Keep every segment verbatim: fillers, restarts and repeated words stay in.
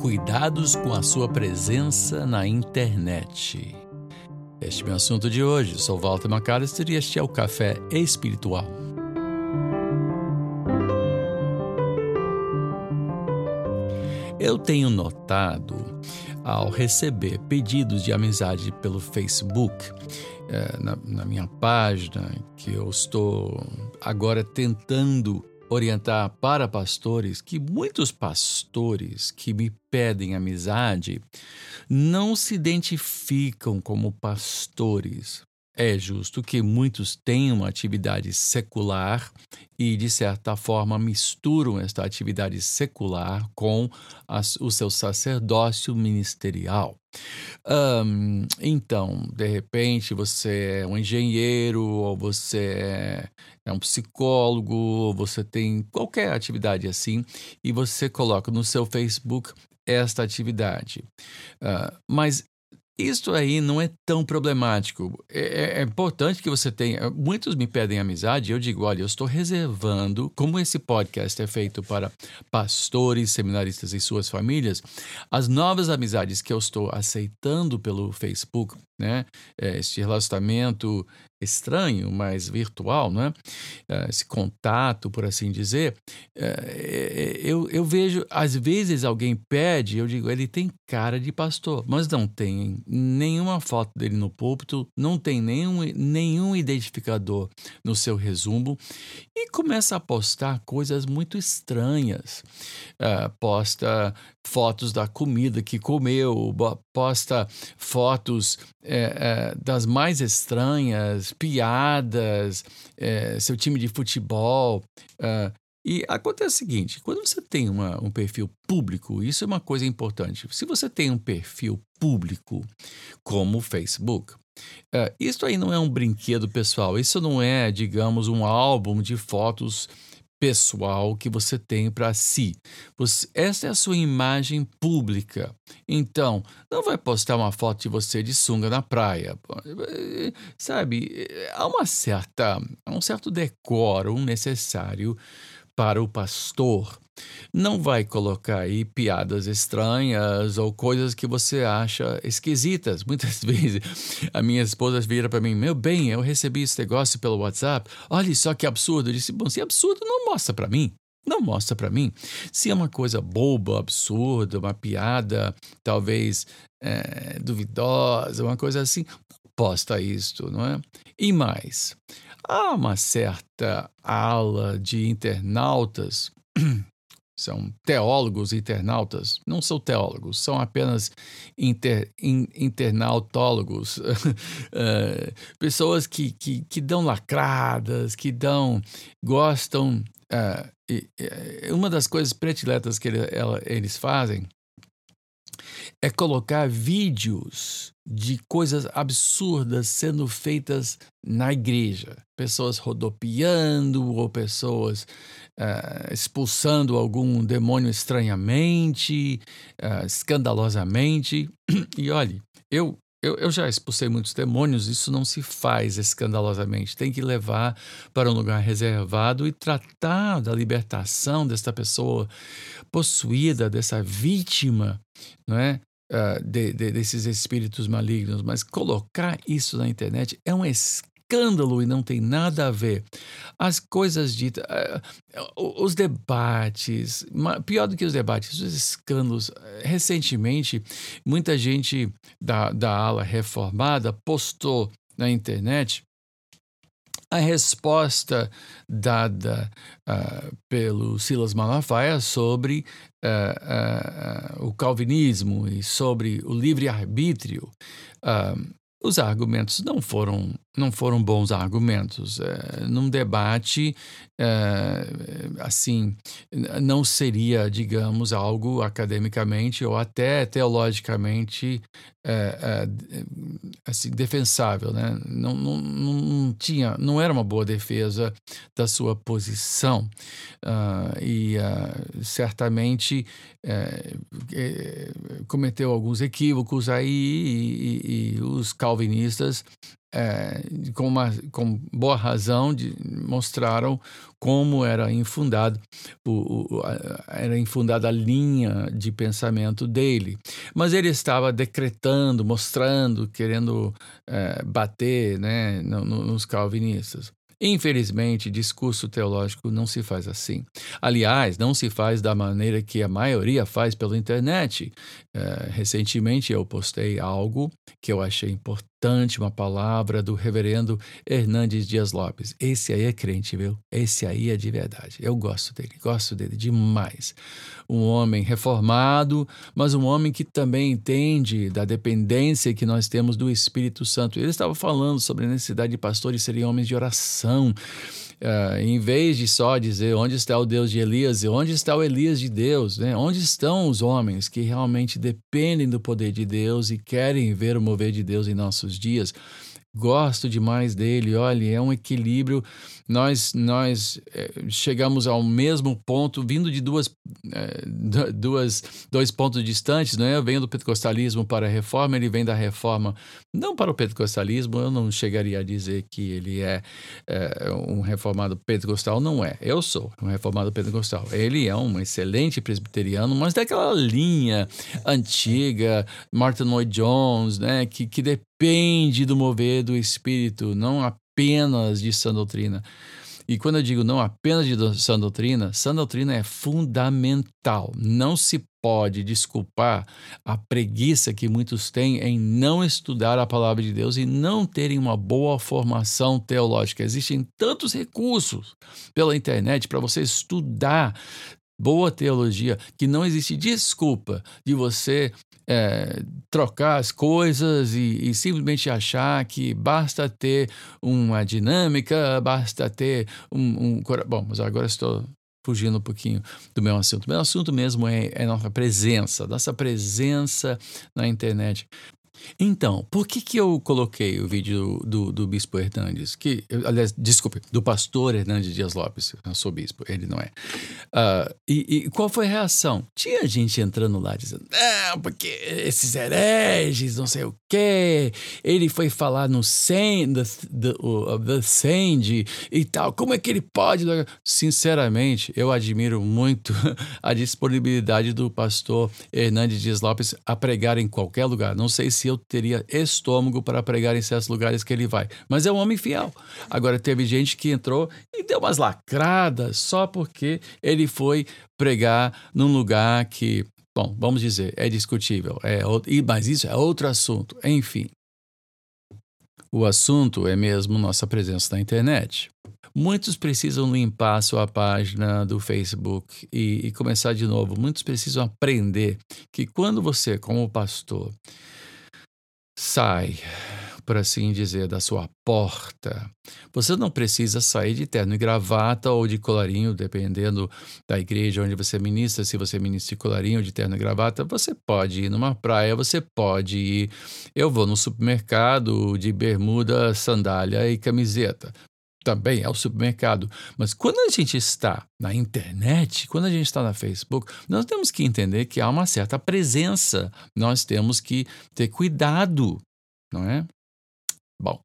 cuidados com a sua presença na internet. Este é o meu assunto de hoje. Sou Walter McAllister e este é o Café Espiritual. Eu tenho notado, ao receber pedidos de amizade pelo Facebook, é, na, na minha página, que eu estou agora tentando orientar para pastores, que muitos pastores que me pedem amizade não se identificam como pastores. É justo que muitos tenham uma atividade secular e, de certa forma, misturam esta atividade secular com as, o seu sacerdócio ministerial. Um, então, de repente, você é um engenheiro, ou você é, é um psicólogo, ou você tem qualquer atividade assim, e você coloca no seu Facebook esta atividade. Uh, mas isso aí não é tão problemático. É, é importante que você tenha... Muitos me pedem amizade e eu digo, olha, eu estou reservando... Como esse podcast é feito para pastores, seminaristas e suas famílias, as novas amizades que eu estou aceitando pelo Facebook, né? Este relacionamento estranho, mas virtual, né? Esse contato, por assim dizer, eu, eu vejo, às vezes alguém pede, eu digo, ele tem cara de pastor, mas não tem nenhuma foto dele no púlpito, não tem nenhum, nenhum identificador no seu resumo, e começa a postar coisas muito estranhas. Uh, posta fotos da comida que comeu, posta fotos é, é, das mais estranhas, piadas, é, seu time de futebol. Uh, e acontece o seguinte, quando você tem uma, um perfil público, isso é uma coisa importante. Se você tem um perfil público como o Facebook, uh, isso aí não é um brinquedo pessoal, isso não é, digamos, um álbum de fotos pessoal que você tem para si. Você, essa é a sua imagem pública. Então, não vai postar uma foto de você de sunga na praia. Sabe, há uma certa, há um certo decórum necessário para o pastor. Não vai colocar aí piadas estranhas ou coisas que você acha esquisitas. Muitas vezes a minha esposa vira para mim, meu bem, eu recebi esse negócio pelo WhatsApp, olha só que absurdo. Eu disse, bom, se é absurdo, não mostra para mim. Não mostra para mim. Se é uma coisa boba, absurda, uma piada, talvez é, duvidosa, uma coisa assim, posta isto, não é? E mais, há uma certa ala de internautas são teólogos internautas, não são teólogos, são apenas inter, in, internautólogos, uh, pessoas que, que, que dão lacradas, que dão, gostam. Uh, e, e, uma das coisas prediletas que ele, ela, eles fazem é colocar vídeos de coisas absurdas sendo feitas na igreja. Pessoas rodopiando ou pessoas uh, expulsando algum demônio estranhamente, uh, escandalosamente. E olhe, eu, eu, eu já expulsei muitos demônios, isso não se faz escandalosamente. Tem que levar para um lugar reservado e tratar da libertação desta pessoa possuída, dessa vítima, não é? Uh, de, de, desses espíritos malignos, mas colocar isso na internet é um escândalo e não tem nada a ver. As coisas ditas, uh, os debates, pior do que os debates, os escândalos. Recentemente, muita gente da, da ala reformada postou na internet a resposta dada uh, pelo Silas Malafaia sobre uh, uh, o calvinismo e sobre o livre-arbítrio. Uh, os argumentos não foram, não foram bons argumentos. Uh, num debate, uh, assim, não seria, digamos, algo academicamente ou até teologicamente É, é, assim, defensável, né? não, não, não tinha, não era uma boa defesa da sua posição, uh, e uh, certamente é, é, cometeu alguns equívocos aí, e, e, e os calvinistas é, com, uma, com boa razão, de, mostraram como era infundado o, o, a, era infundada a linha de pensamento dele. Mas ele estava decretando, mostrando, querendo é, bater, né, no, no, nos calvinistas. Infelizmente, discurso teológico não se faz assim. Aliás, não se faz da maneira que a maioria faz pela internet. É, recentemente eu postei algo que eu achei importante, uma palavra do reverendo Hernandes Dias Lopes. Esse aí é crente, viu? Esse aí é de verdade. Eu gosto dele, gosto dele demais. Um homem reformado, mas um homem que também entende da dependência que nós temos do Espírito Santo. Ele estava falando sobre a necessidade de pastores serem homens de oração. Uh, em vez de só dizer onde está o Deus de Elias e onde está o Elias de Deus, né? Onde estão os homens que realmente dependem do poder de Deus e querem ver o mover de Deus em nossos dias? Gosto demais dele. Olha, é um equilíbrio. Nós, nós é, chegamos ao mesmo ponto, vindo de duas, é, duas, dois pontos distantes, né? Eu venho do pentecostalismo para a reforma, ele vem da reforma não para o pentecostalismo. Eu não chegaria a dizer que ele é, é um reformado pentecostal, não é. Eu sou um reformado pentecostal. Ele é um excelente presbiteriano, mas daquela linha antiga, Martyn Lloyd-Jones, né? que, que depende Depende do mover do Espírito, não apenas de sã doutrina. E quando eu digo não apenas de sã doutrina, sã doutrina é fundamental. Não se pode desculpar a preguiça que muitos têm em não estudar a palavra de Deus e não terem uma boa formação teológica. Existem tantos recursos pela internet para você estudar boa teologia, que não existe desculpa de você é, trocar as coisas e, e simplesmente achar que basta ter uma dinâmica, basta ter um... um bom, mas agora estou fugindo um pouquinho do meu assunto. O meu assunto mesmo é, é nossa presença, nossa presença na internet. Então, por que que eu coloquei o vídeo do, do, do bispo Hernandes, que, aliás, desculpe, do pastor Hernandes Dias Lopes? Eu sou bispo, ele não é. Uh, e, e qual foi a reação? Tinha gente entrando lá dizendo, não, porque esses hereges, não sei o quê, ele foi falar no SEND, the, the, the SEND e tal, como é que ele pode? Sinceramente, eu admiro muito a disponibilidade do pastor Hernandes Dias Lopes a pregar em qualquer lugar. Não sei se eu teria estômago para pregar em certos lugares que ele vai. Mas é um homem fiel. Agora, teve gente que entrou e deu umas lacradas só porque ele foi pregar num lugar que, bom, vamos dizer, é discutível. É, mas isso é outro assunto. Enfim, o assunto é mesmo nossa presença na internet. Muitos precisam limpar sua página do Facebook e, e começar de novo. Muitos precisam aprender que quando você, como pastor, sai, por assim dizer, da sua porta, você não precisa sair de terno e gravata ou de colarinho, dependendo da igreja onde você ministra. Se você ministra de colarinho, de terno e gravata, você pode ir numa praia, você pode ir... Eu vou no supermercado de bermuda, sandália e camiseta. Também é o supermercado. Mas quando a gente está na internet, quando a gente está na Facebook, nós temos que entender que há uma certa presença. Nós temos que ter cuidado, não é? Bom,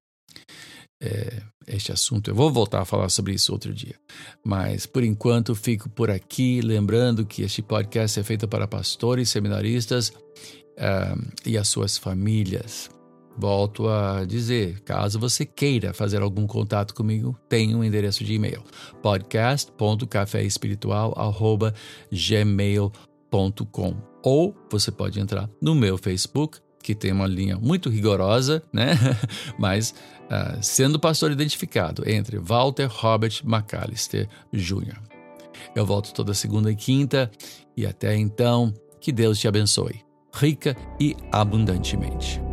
é, este assunto, eu vou voltar a falar sobre isso outro dia. Mas, por enquanto, fico por aqui, lembrando que este podcast é feito para pastores, seminaristas uh, e as suas famílias. Volto a dizer, caso você queira fazer algum contato comigo, tem um endereço de e-mail, podcast ponto café espiritual arroba gmail ponto com, ou você pode entrar no meu Facebook, que tem uma linha muito rigorosa, né? Mas uh, sendo pastor identificado entre Walter Robert McAllister Júnior Eu volto toda segunda e quinta, e até então, que Deus te abençoe, rica e abundantemente.